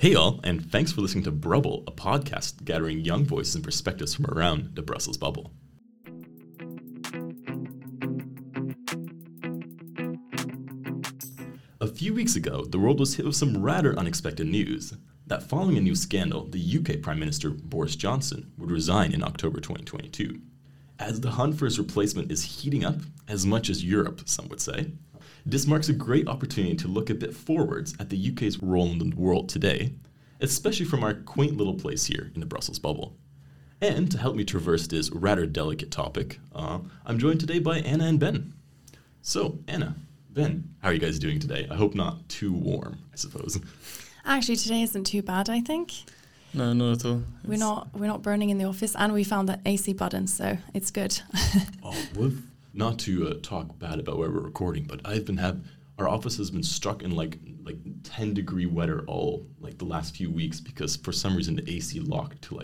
Hey all, and thanks for listening to Brubble, a podcast gathering young voices and perspectives from around the Brussels bubble. A few weeks ago, the world was hit with some rather unexpected news, that following a new scandal, the UK Prime Minister Boris Johnson would resign in October 2022. As the hunt for his replacement is heating up, as much as Europe, some would say, this marks a great opportunity to look a bit forwards at the UK's role in the world today, especially from our quaint little place here in the Brussels bubble. And to help me traverse this rather delicate topic, I'm joined today by Anna and Ben. So, Anna, Ben, how are you guys doing today? I hope not too warm, I suppose. Actually, today isn't too bad, I think. No, not at all. We're not burning in the office, and we found that AC button, so it's good. Not to talk bad about where we're recording, but our office has been stuck in like 10-degree weather all the last few weeks because for some reason the AC locked to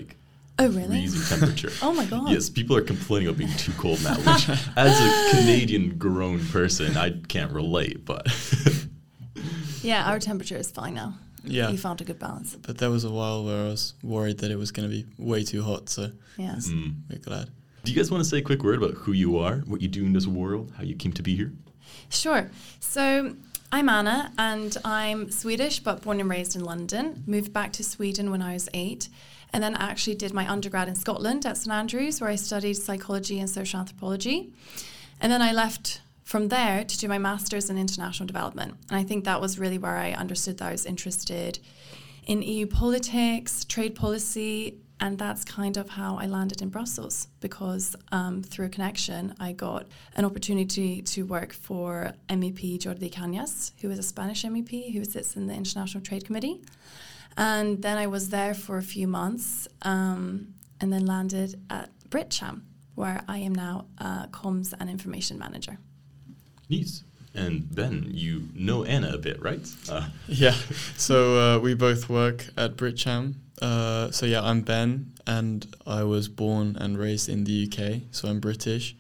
freezing temperature. Oh my god! Yes, people are complaining about being too cold now, which as a Canadian grown person I can't relate, but yeah, our temperature is fine now. Yeah, you found a good balance. But there was a while where I was worried that it was going to be way too hot, so yes, we're glad. Do you guys want to say a quick word about who you are, what you do in this world, how you came to be here? Sure. So I'm Anna, and I'm Swedish, but born and raised in London. Moved back to Sweden when I was 8, and then actually did my undergrad in Scotland at St. Andrews, where I studied psychology and social anthropology. And then I left from there to do my master's in international development. And I think that was really where I understood that I was interested in EU politics, trade policy. And that's kind of how I landed in Brussels, because through a connection, I got an opportunity to work for MEP Jordi Cañas, who is a Spanish MEP who sits in the International Trade Committee. And then I was there for a few months and then landed at BritCham, where I am now comms and information manager. Nice. And Ben, you know Anna a bit, right? Yeah. So we both work at BritCham. So yeah, I'm Ben, and I was born and raised in the UK, so I'm British.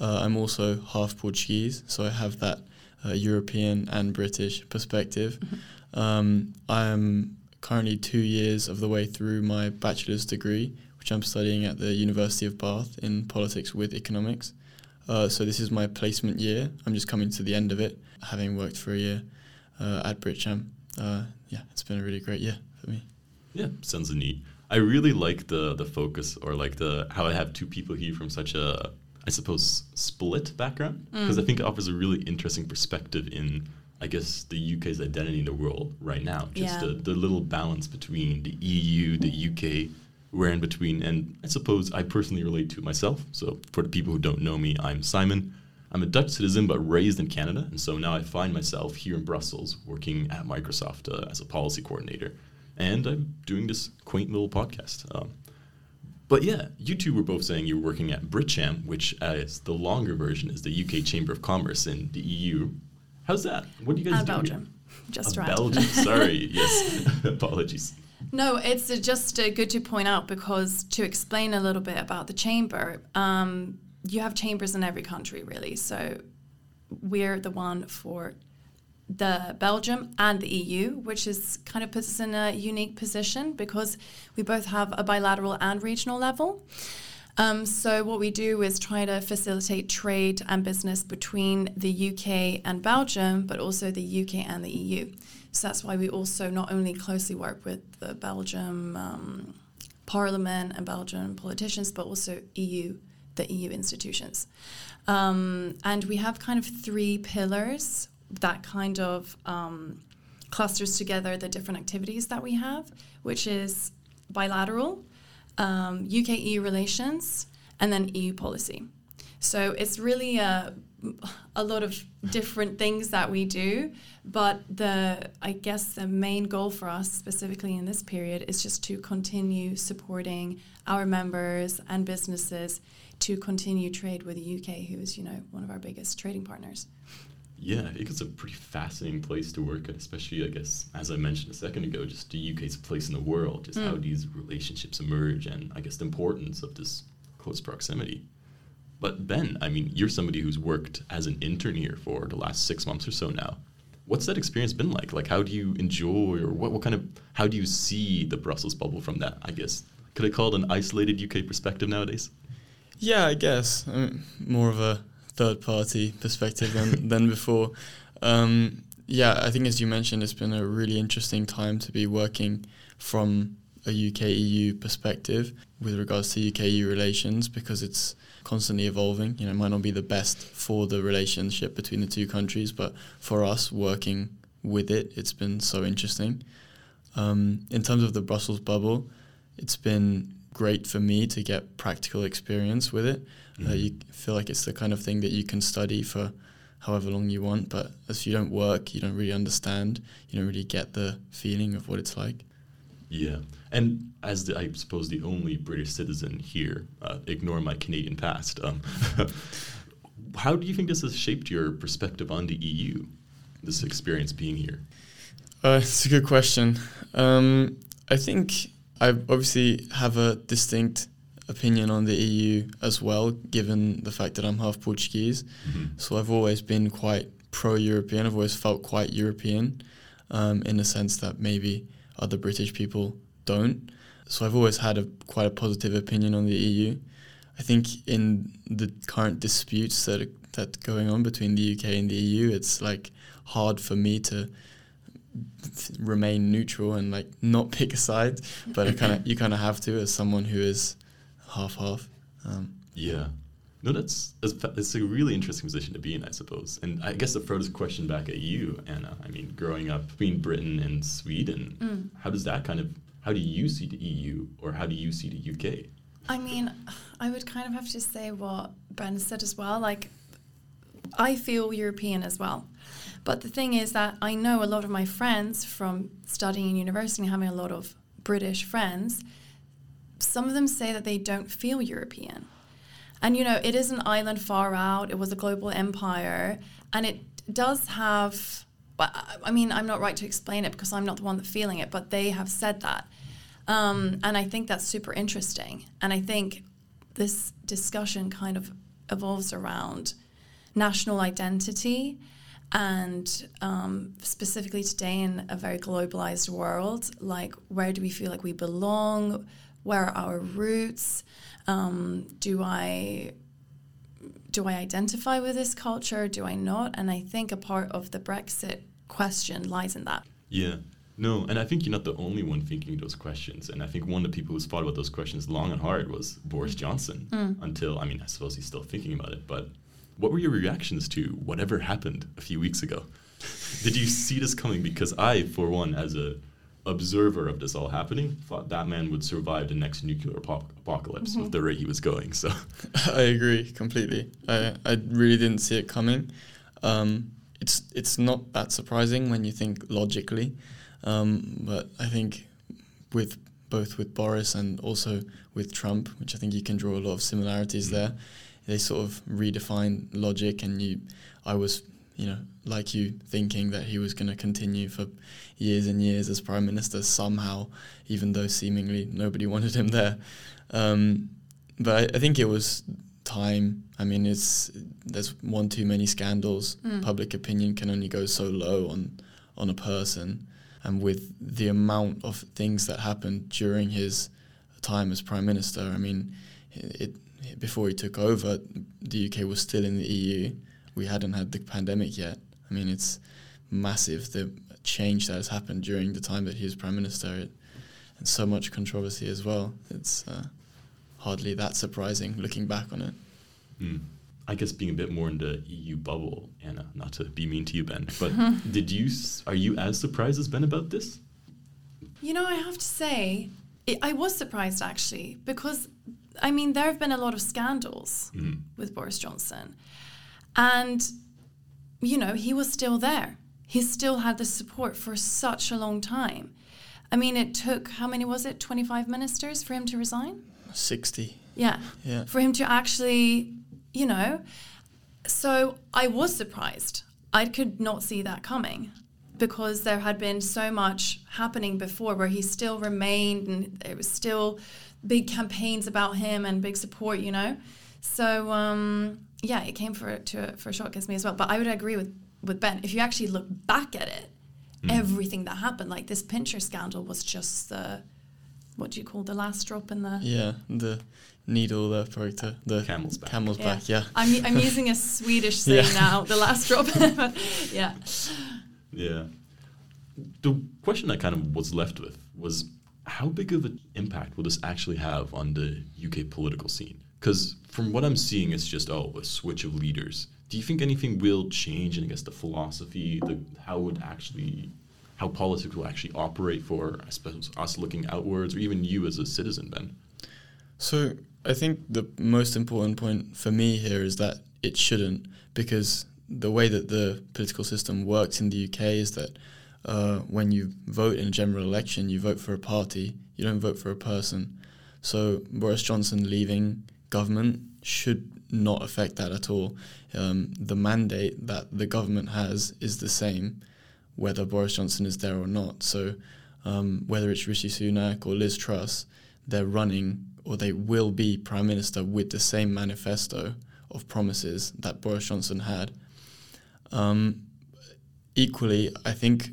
I'm also half Portuguese, so I have that European and British perspective. Mm-hmm. I am currently 2 years of the way through my bachelor's degree, which I'm studying at the University of Bath in politics with economics. So this is my placement year. I'm just coming to the end of it, having worked for a year at BritCham. Yeah, it's been a really great year for me. Yeah, sounds neat. I really like the focus or how I have two people here from such a, I suppose, split background, because I think it offers a really interesting perspective in, I guess, the UK's identity in the world right now. Just the little balance between the EU, the UK, we're in between, and I suppose I personally relate to it myself. So for the people who don't know me, I'm Simon. I'm a Dutch citizen but raised in Canada, and so now I find myself here in Brussels working at Microsoft as a policy coordinator. And I'm doing this quaint little podcast. But yeah, you two were both saying you were working at BritCham, which as the longer version is the UK Chamber of Commerce in the EU. How's that? What do you guys do? Belgium. Just right. Belgium, sorry. Yes, apologies. No, it's just good to point out, because to explain a little bit about the chamber, you have chambers in every country, really. So we're the one for the Belgium and the EU, which is kind of puts us in a unique position because we both have a bilateral and regional level. So what we do is try to facilitate trade and business between the UK and Belgium, but also the UK and the EU. So that's why we also not only closely work with the Belgium Parliament and Belgian politicians, but also the EU institutions. And we have kind of three pillars that kind of clusters together the different activities that we have, which is bilateral, UK-EU relations, and then EU policy. So it's really a lot of different things that we do, but I guess the main goal for us specifically in this period is just to continue supporting our members and businesses to continue trade with the UK, who is, one of our biggest trading partners. Yeah, I think it's a pretty fascinating place to work at, especially, I guess, as I mentioned a second ago, just the UK's place in the world, just how these relationships emerge and, I guess, the importance of this close proximity. But Ben, I mean, you're somebody who's worked as an intern here for the last 6 months or so now. What's that experience been like? Like, how do you enjoy, or what kind of, how do you see the Brussels bubble from that, I guess? Could I call it an isolated UK perspective nowadays? Yeah, I guess. I mean, more of a third-party perspective than before. Yeah, I think as you mentioned, it's been a really interesting time to be working from a UK-EU perspective with regards to UK-EU relations, because it's constantly evolving. You know, it might not be the best for the relationship between the two countries, but for us working with it, it's been so interesting. In terms of the Brussels bubble, it's been great for me to get practical experience with it. You feel like it's the kind of thing that you can study for however long you want, but if you don't work, you don't really understand, you don't really get the feeling of what it's like. Yeah, and as I suppose the only British citizen here, ignore my Canadian past, how do you think this has shaped your perspective on the EU, this experience being here? It's a good question. I think I obviously have a distinct opinion on the EU as well, given the fact that I'm half Portuguese. Mm-hmm. So I've always been quite pro-European. I've always felt quite European, in the sense that maybe other British people don't. So I've always had quite a positive opinion on the EU. I think in the current disputes that going on between the UK and the EU, it's like hard for me to remain neutral and like not pick a side, but you kind of have to, as someone who is half. Yeah, no, it's a really interesting position to be in, I suppose. And I guess the furthest question back at you, Anna. I mean, growing up between Britain and Sweden, how do you see the EU, or how do you see the UK? I mean, I would kind of have to say what Ben said as well. Like, I feel European as well. But the thing is that I know a lot of my friends from studying in university and having a lot of British friends, some of them say that they don't feel European. And, you know, it is an island far out. It was a global empire. And it does have, I mean, I'm not right to explain it because I'm not the one that's feeling it, but they have said that. And I think that's super interesting. And I think this discussion kind of evolves around national identity. And specifically today, in a very globalized world, like, where do we feel like we belong? Where are our roots? Do I identify with this culture? Do I not? And I think a part of the Brexit question lies in that. Yeah. No, and I think you're not the only one thinking those questions. And I think one of the people who's thought about those questions long and hard was Boris Johnson, until, I mean, I suppose he's still thinking about it, but what were your reactions to whatever happened a few weeks ago? Did you see this coming? Because I, for one, as a observer of this all happening, thought that man would survive the next nuclear apocalypse with the rate he was going. So I agree completely. I really didn't see it coming. It's not that surprising when you think logically, but I think with Boris and also with Trump, which I think you can draw a lot of similarities there. They sort of redefine logic, and I was, you know, like you, thinking that he was going to continue for years and years as prime minister somehow, even though seemingly nobody wanted him there. But I think it was time. I mean, there's one too many scandals. Public opinion can only go so low on a person, and with the amount of things that happened during his time as prime minister, I mean, before he took over, the UK was still in the EU. We hadn't had the pandemic yet. I mean, it's massive, the change that has happened during the time that he was Prime Minister, and so much controversy as well. It's hardly that surprising looking back on it. I guess being a bit more in the EU bubble, Anna, not to be mean to you, Ben, but are you as surprised as Ben about this? You know, I have to say, I was surprised actually, because I mean, there have been a lot of scandals with Boris Johnson. And, you know, he was still there. He still had the support for such a long time. I mean, it took, 25 ministers for him to resign? 60. Yeah. For him to actually, you know. So I was surprised. I could not see that coming, because there had been so much happening before where he still remained, and there was still big campaigns about him and big support, you know. So, yeah, it came for a shock against me as well. But I would agree with with Ben, if you actually look back at it, everything that happened, like this Pincher scandal was just the, what do you call the last drop in the... Yeah, the needle, the proctor, the camel's back. Camel's back, yeah. I'm using a Swedish saying now, the last drop. Yeah. Yeah. The question I kind of was left with was, how big of an impact will this actually have on the UK political scene? Because from what I'm seeing, it's just, a switch of leaders. Do you think anything will change in, I guess, the philosophy, how politics will actually operate for, I suppose, us looking outwards, or even you as a citizen, Ben? So I think the most important point for me here is that it shouldn't, because the way that the political system works in the UK is that when you vote in a general election, you vote for a party, you don't vote for a person. So Boris Johnson leaving government should not affect that at all. The mandate that the government has is the same, whether Boris Johnson is there or not. So whether it's Rishi Sunak or Liz Truss, they're running or they will be Prime Minister with the same manifesto of promises that Boris Johnson had. Equally, I think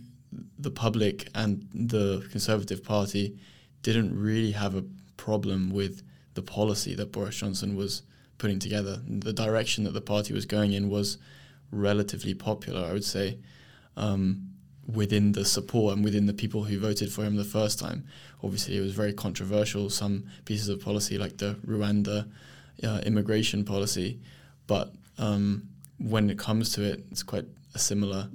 the public and the Conservative Party didn't really have a problem with the policy that Boris Johnson was putting together. The direction that the party was going in was relatively popular, I would say, within the support and within the people who voted for him the first time. Obviously, it was very controversial, some pieces of policy like the Rwanda immigration policy, but when it comes to it, it's quite a similar...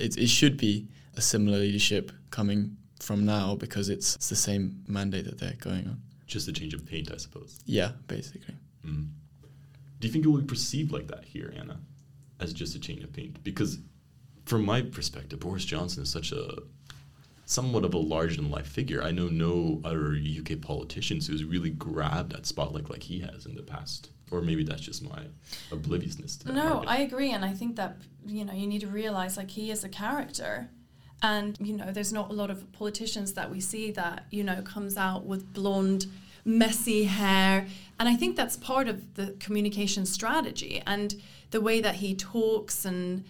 It should be a similar leadership coming from now, because it's the same mandate that they're going on. Just a change of paint, I suppose. Yeah, basically. Mm. Do you think it will be perceived like that here, Anna, as just a change of paint? Because from my perspective, Boris Johnson is such a somewhat of a larger-than-life figure. I know no other UK politicians who's really grabbed that spotlight like he has in the past. Or maybe that's just my obliviousness to that. No, market. I agree, and I think that, you need to realize, he is a character. And, there's not a lot of politicians that we see that, comes out with blonde, messy hair. And I think that's part of the communication strategy and the way that he talks and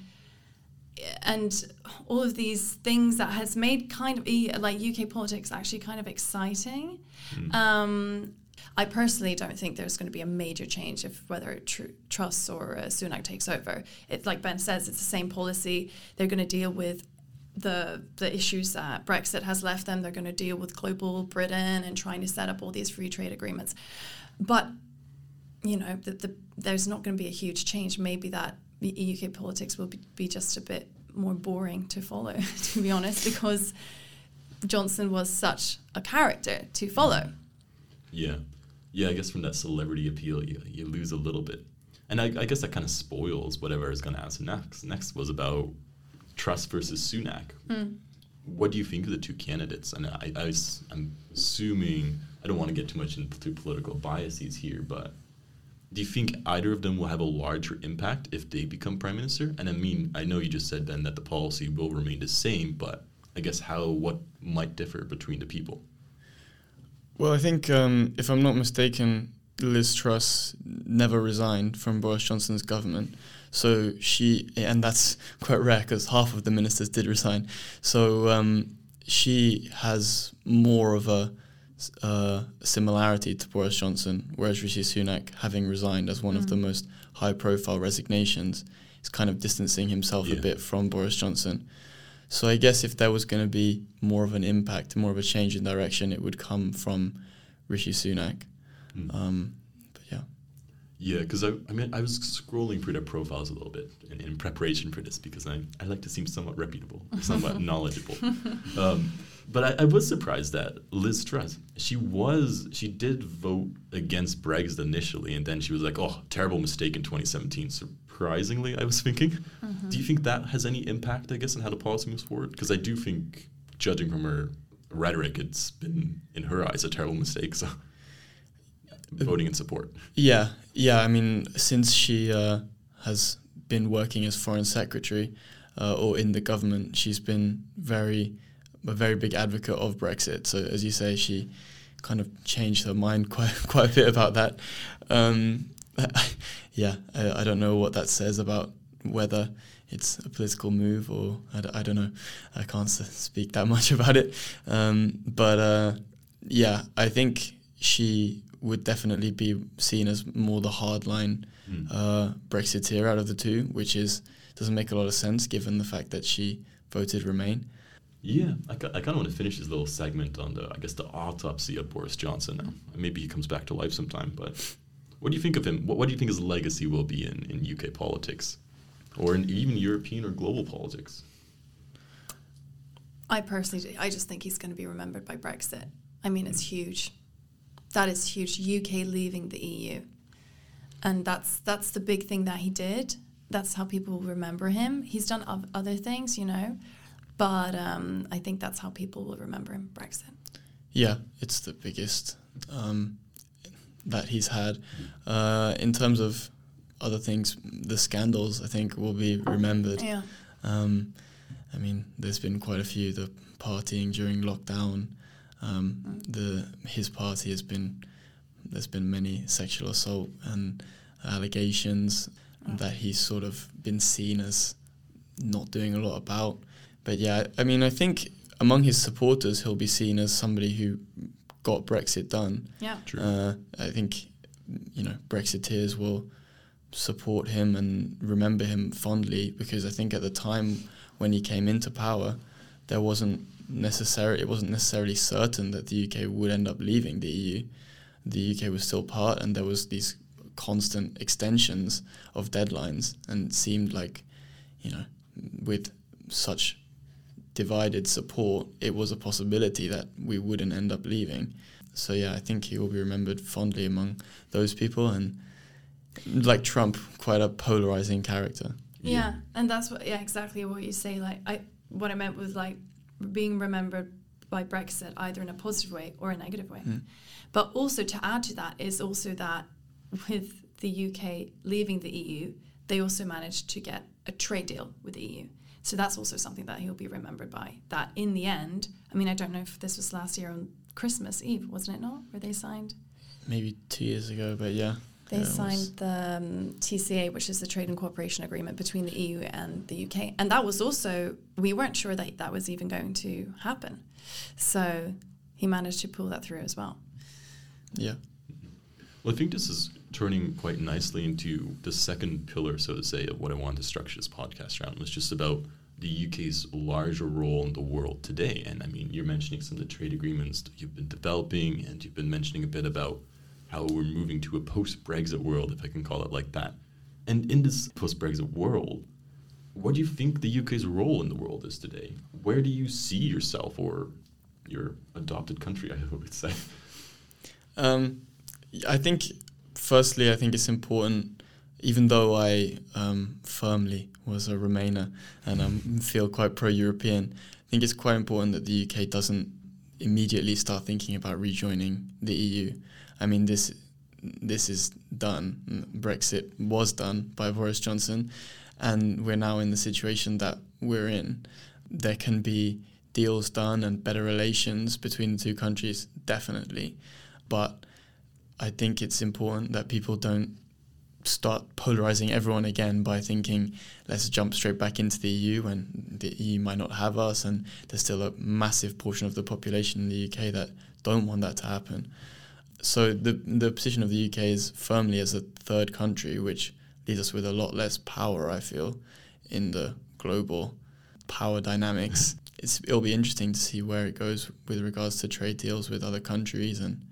all of these things that has made kind of, UK politics actually kind of exciting. Mm. I personally don't think there's going to be a major change if whether Truss or Sunak takes over. It's like Ben says, it's the same policy. They're going to deal with the issues that Brexit has left them. They're going to deal with Global Britain and trying to set up all these free trade agreements. But, there's not going to be a huge change. Maybe that UK politics will be just a bit more boring to follow, to be honest, because Johnson was such a character to follow. Yeah. Yeah, I guess from that celebrity appeal, you lose a little bit. And I guess that kind of spoils whatever I was going to answer next. Next was about Truss versus Sunak. Mm. What do you think of the two candidates? And I'm assuming, I don't want to get too much into political biases here, but do you think either of them will have a larger impact if they become Prime Minister? And I know you just said, Ben, that the policy will remain the same, but I guess what might differ between the people? Well, I think, if I'm not mistaken, Liz Truss never resigned from Boris Johnson's government. So and that's quite rare because half of the ministers did resign. So she has more of a similarity to Boris Johnson, whereas Rishi Sunak, having resigned as one of the most high-profile resignations, is kind of distancing himself a bit from Boris Johnson. So I guess if there was going to be more of an impact, more of a change in direction, it would come from Rishi Sunak. Mm. But yeah. Yeah, because I was scrolling through their profiles a little bit in preparation for this, because I like to seem somewhat reputable, somewhat knowledgeable. But I was surprised that Liz Truss, she did vote against Brexit initially, and then she was like, terrible mistake in 2017, surprisingly, I was thinking. Mm-hmm. Do you think that has any impact, I guess, on how the policy moves forward? Because I do think, judging from her rhetoric, it's been, in her eyes, a terrible mistake, so voting in support. Yeah, since she has been working as Foreign Secretary or in the government, she's been a very big advocate of Brexit. So, as you say, she kind of changed her mind quite a bit about that. Yeah, I don't know what that says about whether it's a political move or I don't know. I can't speak that much about it. But I think she would definitely be seen as more the hardline Brexiteer out of the two, which doesn't make a lot of sense given the fact that she voted Remain. Yeah, I kind of want to finish this little segment on the autopsy of Boris Johnson now. Maybe he comes back to life sometime, but what do you think of him? What do you think his legacy will be in UK politics or in even European or global politics? I personally, I just think he's going to be remembered by Brexit. I mean, it's huge. That is huge. UK leaving the EU. And that's the big thing that he did. That's how people will remember him. He's done other things, you know. But I think that's how people will remember him, Brexit. Yeah, it's the biggest that he's had. In terms of other things, the scandals, I think, will be remembered. Yeah. I mean, there's been quite a few, the partying during lockdown. His party has been, there's been many sexual assault and allegations that he's sort of been seen as not doing a lot about. But yeah, I mean, I think among his supporters, he'll be seen as somebody who got Brexit done. Yeah, true. I think, you know, Brexiteers will support him and remember him fondly because I think at the time when he came into power, it wasn't necessarily certain that the UK would end up leaving the EU. The UK was still part, and there was these constant extensions of deadlines, and it seemed like, you know, with such divided support, it was a possibility that we wouldn't end up leaving. So yeah, I think he will be remembered fondly among those people, and like Trump, quite a polarizing character. Yeah, and that's what exactly what you say. Like what I meant was like being remembered by Brexit either in a positive way or a negative way. Mm. But also to add to that is also that with the UK leaving the EU, they also managed to get a trade deal with the EU. So that's also something that he'll be remembered by. That in the end, I mean, I don't know if this was last year on Christmas Eve, wasn't it not? Where they signed? Maybe 2 years ago, but yeah. They signed the TCA, which is the Trade and Cooperation Agreement between the EU and the UK. And that was also, we weren't sure that that was even going to happen. So he managed to pull that through as well. Yeah. Well, I think this is turning quite nicely into the second pillar, so to say, of what I wanted to structure this podcast around. It was just about the UK's larger role in the world today. And I mean, you're mentioning some of the trade agreements that you've been developing, and you've been mentioning a bit about how we're moving to a post-Brexit world, if I can call it like that. And in this post-Brexit world, what do you think the UK's role in the world is today? Where do you see yourself or your adopted country, I would say? I think, firstly, I think it's important, even though I firmly was a Remainer and I feel quite pro-European, I think it's quite important that the UK doesn't immediately start thinking about rejoining the EU. I mean, this is done. Brexit was done by Boris Johnson, and we're now in the situation that we're in. There can be deals done and better relations between the two countries, definitely. But I think it's important that people don't start polarizing everyone again by thinking, let's jump straight back into the EU when the EU might not have us, and there's still a massive portion of the population in the UK that don't want that to happen. So the position of the UK is firmly as a third country, which leaves us with a lot less power, I feel, in the global power dynamics. It'll be interesting to see where it goes with regards to trade deals with other countries and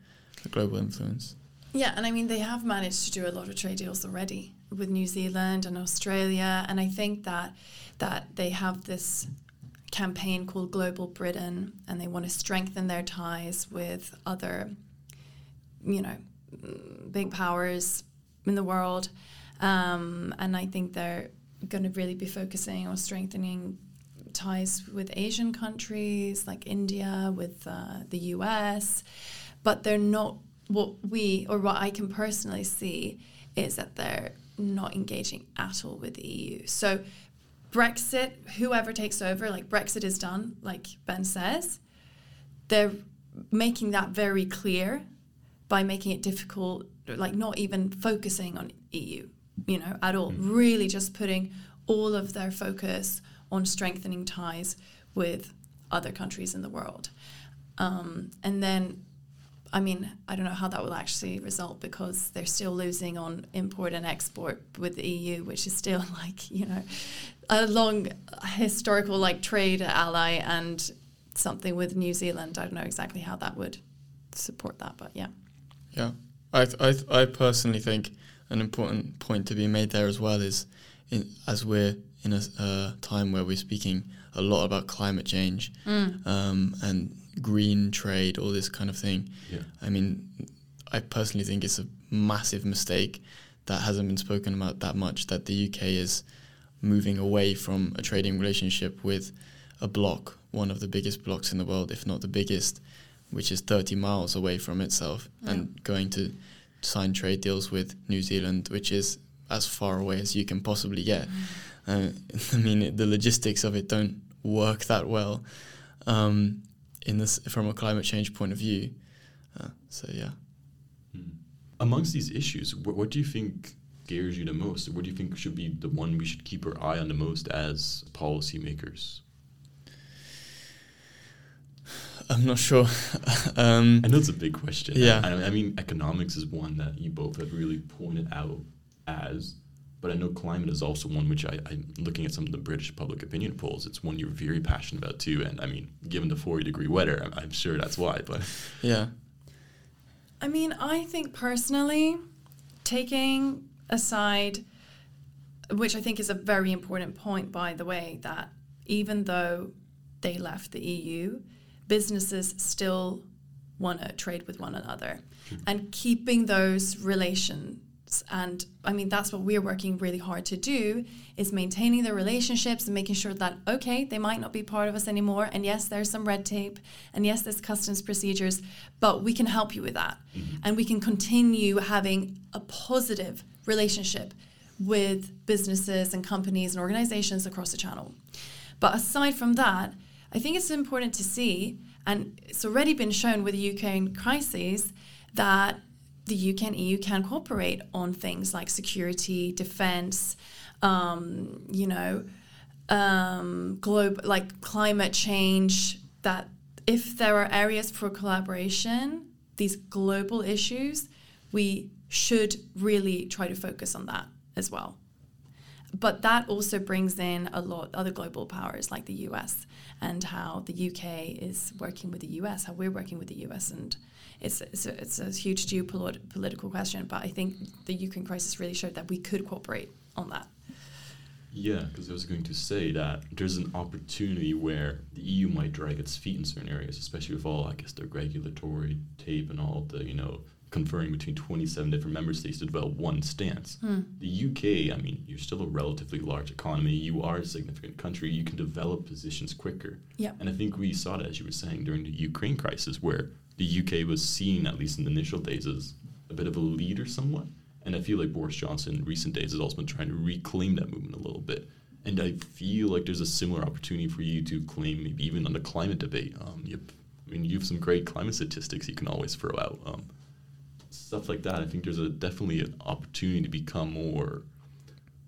the global influence. Yeah, and I mean, they have managed to do a lot of trade deals already with New Zealand and Australia, and I think that they have this campaign called Global Britain, and they want to strengthen their ties with other, you know, big powers in the world, and I think they're going to really be focusing on strengthening ties with Asian countries like India, with the US, but they're not, what I can personally see is that they're not engaging at all with the EU. So Brexit, whoever takes over, like Brexit is done, like Ben says, they're making that very clear by making it difficult, like not even focusing on EU, you know, at all. Really just putting all of their focus on strengthening ties with other countries in the world. And then, I mean, I don't know how that will actually result, because they're still losing on import and export with the EU, which is still, like, you know, a long historical, like, trade ally, and something with New Zealand. I don't know exactly how that would support that, but yeah. Yeah. I personally think an important point to be made there as well is, as we're in a time where we're speaking a lot about climate change and green trade, all this kind of thing. Yeah. I mean, I personally think it's a massive mistake that hasn't been spoken about that much, that the UK is moving away from a trading relationship with a bloc, one of the biggest blocs in the world, if not the biggest, which is 30 miles away from itself, and going to sign trade deals with New Zealand, which is as far away as you can possibly get. I mean, the logistics of it don't work that well in this, from a climate change point of view. So, yeah. Amongst these issues, what do you think scares you the most? What do you think should be the one we should keep our eye on the most as policymakers? I'm not sure. I know it's a big question. Yeah. I mean, economics is one that you both have really pointed out as, but I know climate is also one which I'm looking at some of the British public opinion polls. It's one you're very passionate about too. And I mean, given the 40-degree weather, I'm sure that's why, but. Yeah. I mean, I think personally, taking aside, which I think is a very important point, by the way, that even though they left the EU, businesses still want to trade with one another, and keeping those relations. And I mean, that's what we're working really hard to do, is maintaining the relationships and making sure that, okay, they might not be part of us anymore. And yes, there's some red tape, and yes, there's customs procedures, but we can help you with that. And we can continue having a positive relationship with businesses and companies and organizations across the channel. But aside from that, I think it's important to see, and it's already been shown with the UK crises, that the UK and EU can cooperate on things like security, defence, like climate change, that if there are areas for collaboration, these global issues, we should really try to focus on that as well. But that also brings in a lot other global powers like the US, and how the UK is working with the US, how we're working with the US. And it's a huge geopolitical question, but I think the Ukraine crisis really showed that we could cooperate on that. Yeah, because I was going to say that there's an opportunity where the EU might drag its feet in certain areas, especially with all, I guess, the regulatory tape and all the, you know, conferring between 27 different member states to develop one stance. The UK, I mean, you're still a relatively large economy. You are a significant country. You can develop positions quicker. Yeah. And I think we saw that, as you were saying, during the Ukraine crisis, where the UK was seen, at least in the initial days, as a bit of a leader somewhat. And I feel like Boris Johnson in recent days has also been trying to reclaim that movement a little bit. And I feel like there's a similar opportunity for you to claim, maybe even on the climate debate. I mean, you have some great climate statistics you can always throw out. Stuff like that, I think there's definitely an opportunity to become more,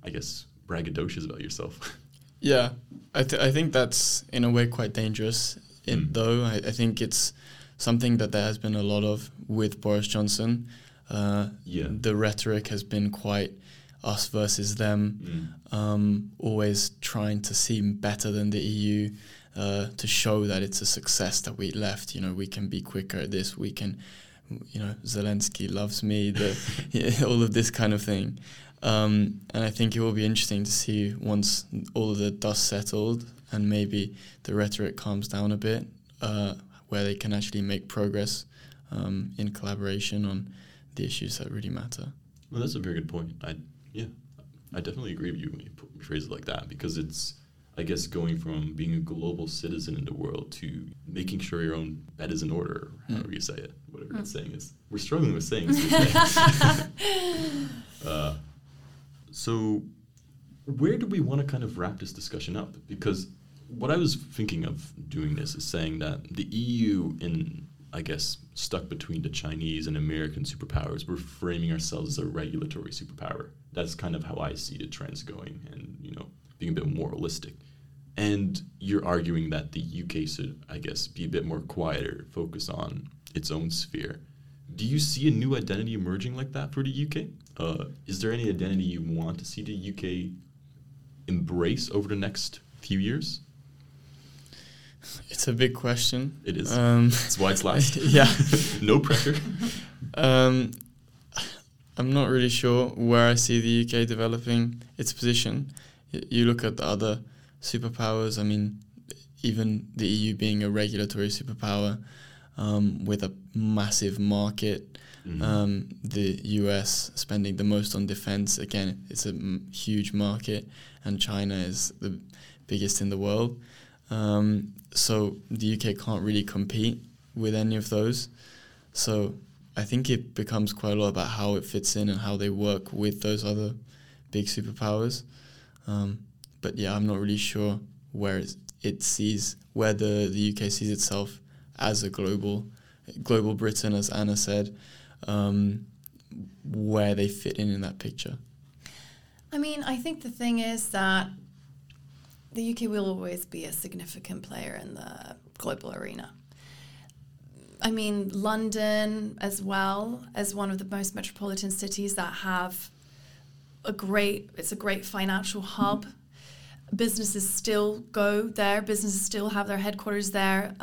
I guess, braggadocious about yourself. Yeah, I think that's in a way quite dangerous, though. I think it's something that there has been a lot of with Boris Johnson. The rhetoric has been quite us versus them, always trying to seem better than the EU, to show that it's a success that we left. You know, we can be quicker at this, we can... You know, Zelensky loves me, all of this kind of thing. And I think it will be interesting to see, once all of the dust settled and maybe the rhetoric calms down a bit, where they can actually make progress in collaboration on the issues that really matter. Well, that's a very good point. I definitely agree with you when you phrase it like that, because it's, I guess, going from being a global citizen in the world to making sure your own bed is in order, however you say it, whatever that saying is. We're struggling with sayings. So where do we want to kind of wrap this discussion up? Because what I was thinking of doing this is saying that the EU, in, I guess, stuck between the Chinese and American superpowers, we're framing ourselves as a regulatory superpower. That's kind of how I see the trends going, and, you know, being a bit moralistic. And you're arguing that the UK should, I guess, be a bit more quieter, focus on its own sphere. Do you see a new identity emerging like that for the UK? Is there any identity you want to see the UK embrace over the next few years? It's a big question. It is. That's why it's last. Yeah. No pressure. I'm not really sure where I see the UK developing its position. You look at the other superpowers. I mean, even the EU being a regulatory superpower with a massive market, the US spending the most on defense. Again, it's a huge market, and China is the biggest in the world. So the UK can't really compete with any of those. So I think it becomes quite a lot about how it fits in and how they work with those other big superpowers. But yeah, I'm not really sure where it sees, where the UK sees itself as a global Britain, as Anna said, where they fit in that picture. I mean, I think the thing is that the UK will always be a significant player in the global arena. I mean, London as well, as one of the most metropolitan cities that have it's a great financial hub. Businesses still go there. Businesses still have their headquarters there.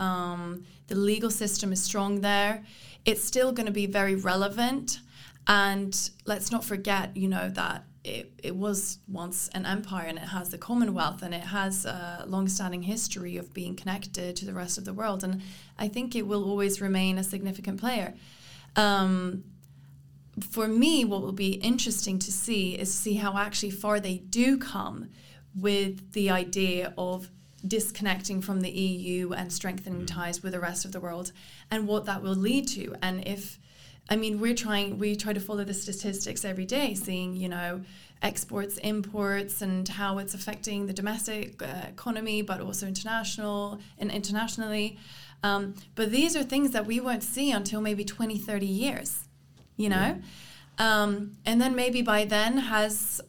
The legal system is strong there. It's still going to be very relevant. And let's not forget, that it was once an empire, and it has the Commonwealth, and it has a long-standing history of being connected to the rest of the world. And I think it will always remain a significant player. For me, what will be interesting to see is how actually far they do come with the idea of disconnecting from the EU and strengthening ties with the rest of the world, and what that will lead to. And we try to follow the statistics every day, seeing, exports, imports, and how it's affecting the domestic economy, but also internationally. But these are things that we won't see until maybe 20, 30 years, and then maybe by then has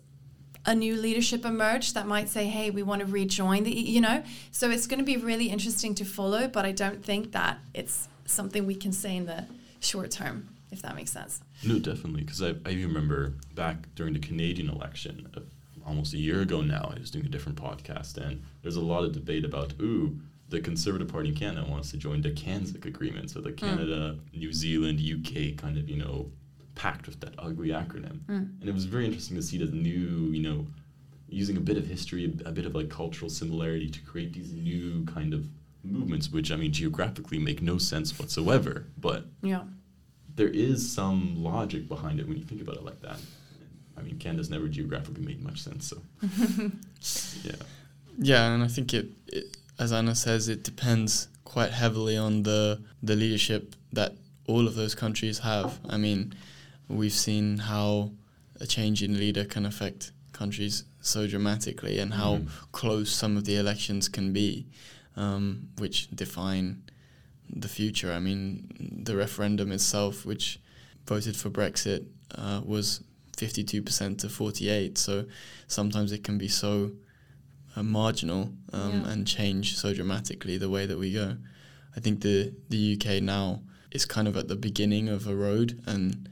a new leadership emerged that might say, hey, we want to rejoin the EU, So it's going to be really interesting to follow, but I don't think that it's something we can say in the short term, if that makes sense. No, definitely, because I remember back during the Canadian election almost a year ago now, I was doing a different podcast, and there's a lot of debate about, the Conservative Party in Canada wants to join the CANZUK Agreement, so the Canada, New Zealand, UK kind of, pact with that ugly acronym. And it was very interesting to see the new, using a bit of history, a bit of like cultural similarity to create these new kind of movements, which, I mean, geographically make no sense whatsoever, but there is some logic behind it when you think about it like that. I mean, Canada's never geographically made much sense, so yeah, and I think it, as Anna says, it depends quite heavily on the leadership that all of those countries have. I mean, we've seen how a change in leader can affect countries so dramatically, and how close some of the elections can be, which define the future. I mean, the referendum itself, which voted for Brexit, was 52% to 48%, so sometimes it can be so marginal and change so dramatically the way that we go. I think the UK now is kind of at the beginning of a road, and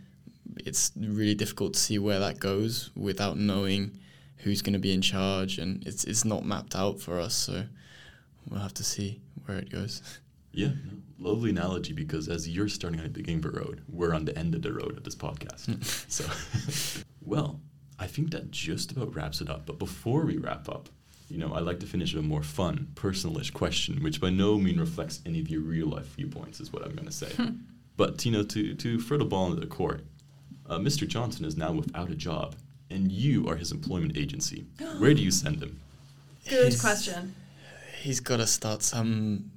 it's really difficult to see where that goes without knowing who's going to be in charge, and it's not mapped out for us, so we'll have to see where it goes. Yeah, lovely analogy, because as you're starting at the beginning of the road, we're on the end of the road of this podcast. So, well, I think that just about wraps it up. But before we wrap up, I'd like to finish with a more fun, personalish question, which by no means reflects any of your real-life viewpoints, is what I'm going to say. But, to throw the ball into the court, Mr. Johnson is now without a job, and you are his employment agency. Where do you send him? Good question. He's got to start some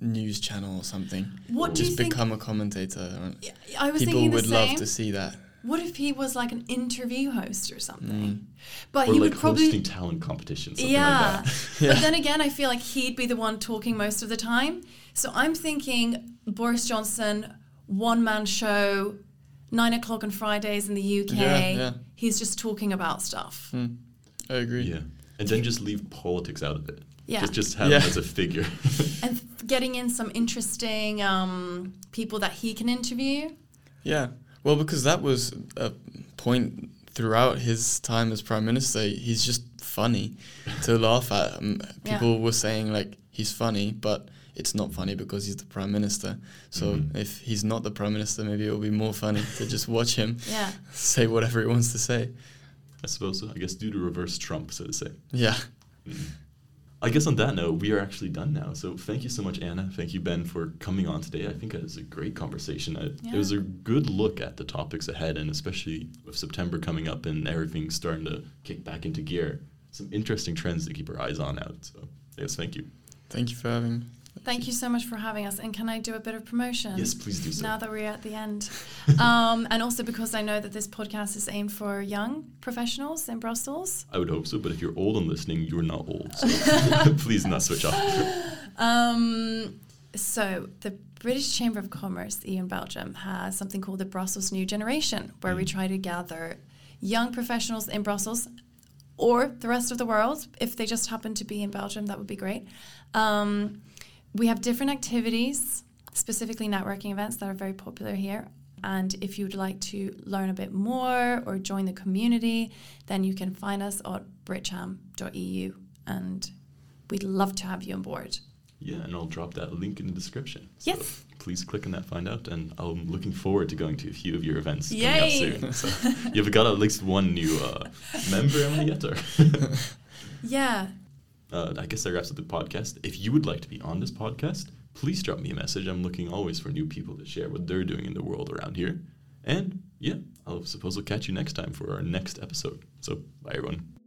news channel or something. What do you think? Just become a commentator. Yeah, I was thinking the same. People would love to see that. What if he was like an interview host or something? But or he would probably hosting talent competitions. Yeah. Like that. Yeah. But then again, I feel like he'd be the one talking most of the time. So I'm thinking Boris Johnson, one-man show, 9:00 on Fridays in the UK. Yeah. He's just talking about stuff. I agree. Yeah. And then just leave politics out of it. Yeah. Just have him as a figure. And getting in some interesting people that he can interview. Yeah. Well, because that was a point throughout his time as Prime Minister. He's just funny to laugh at. People were saying, like, he's funny, but it's not funny because he's the Prime Minister. So if he's not the Prime Minister, maybe it will be more funny to just watch him say whatever he wants to say. I suppose so. I guess do the reverse Trump, so to say. Yeah. I guess on that note, we are actually done now. So thank you so much, Anna. Thank you, Ben, for coming on today. I think it was a great conversation. It was a good look at the topics ahead, and especially with September coming up and everything starting to kick back into gear, some interesting trends to keep our eyes on out. So yes, thank you. Thank you for having me. Thank you so much for having us. And can I do a bit of promotion? Yes, please do so. Now that we're at the end. And also because I know that this podcast is aimed for young professionals in Brussels. I would hope so. But if you're old and listening, you're not old. So please not switch off. So the British Chamber of Commerce in Belgium has something called the Brussels New Generation, where we try to gather young professionals in Brussels or the rest of the world. If they just happen to be in Belgium, that would be great. We have different activities, specifically networking events that are very popular here. And if you'd like to learn a bit more or join the community, then you can find us at britcham.eu. And we'd love to have you on board. Yeah, and I'll drop that link in the description. Yes. So please click on that, find out. And I'm looking forward to going to a few of your events coming up soon. So you've got at least one new member on the yetter. Yeah. I guess that wraps up the podcast. If you would like to be on this podcast, please drop me a message. I'm looking always for new people to share what they're doing in the world around here. And yeah, I suppose we'll catch you next time for our next episode. So bye, everyone.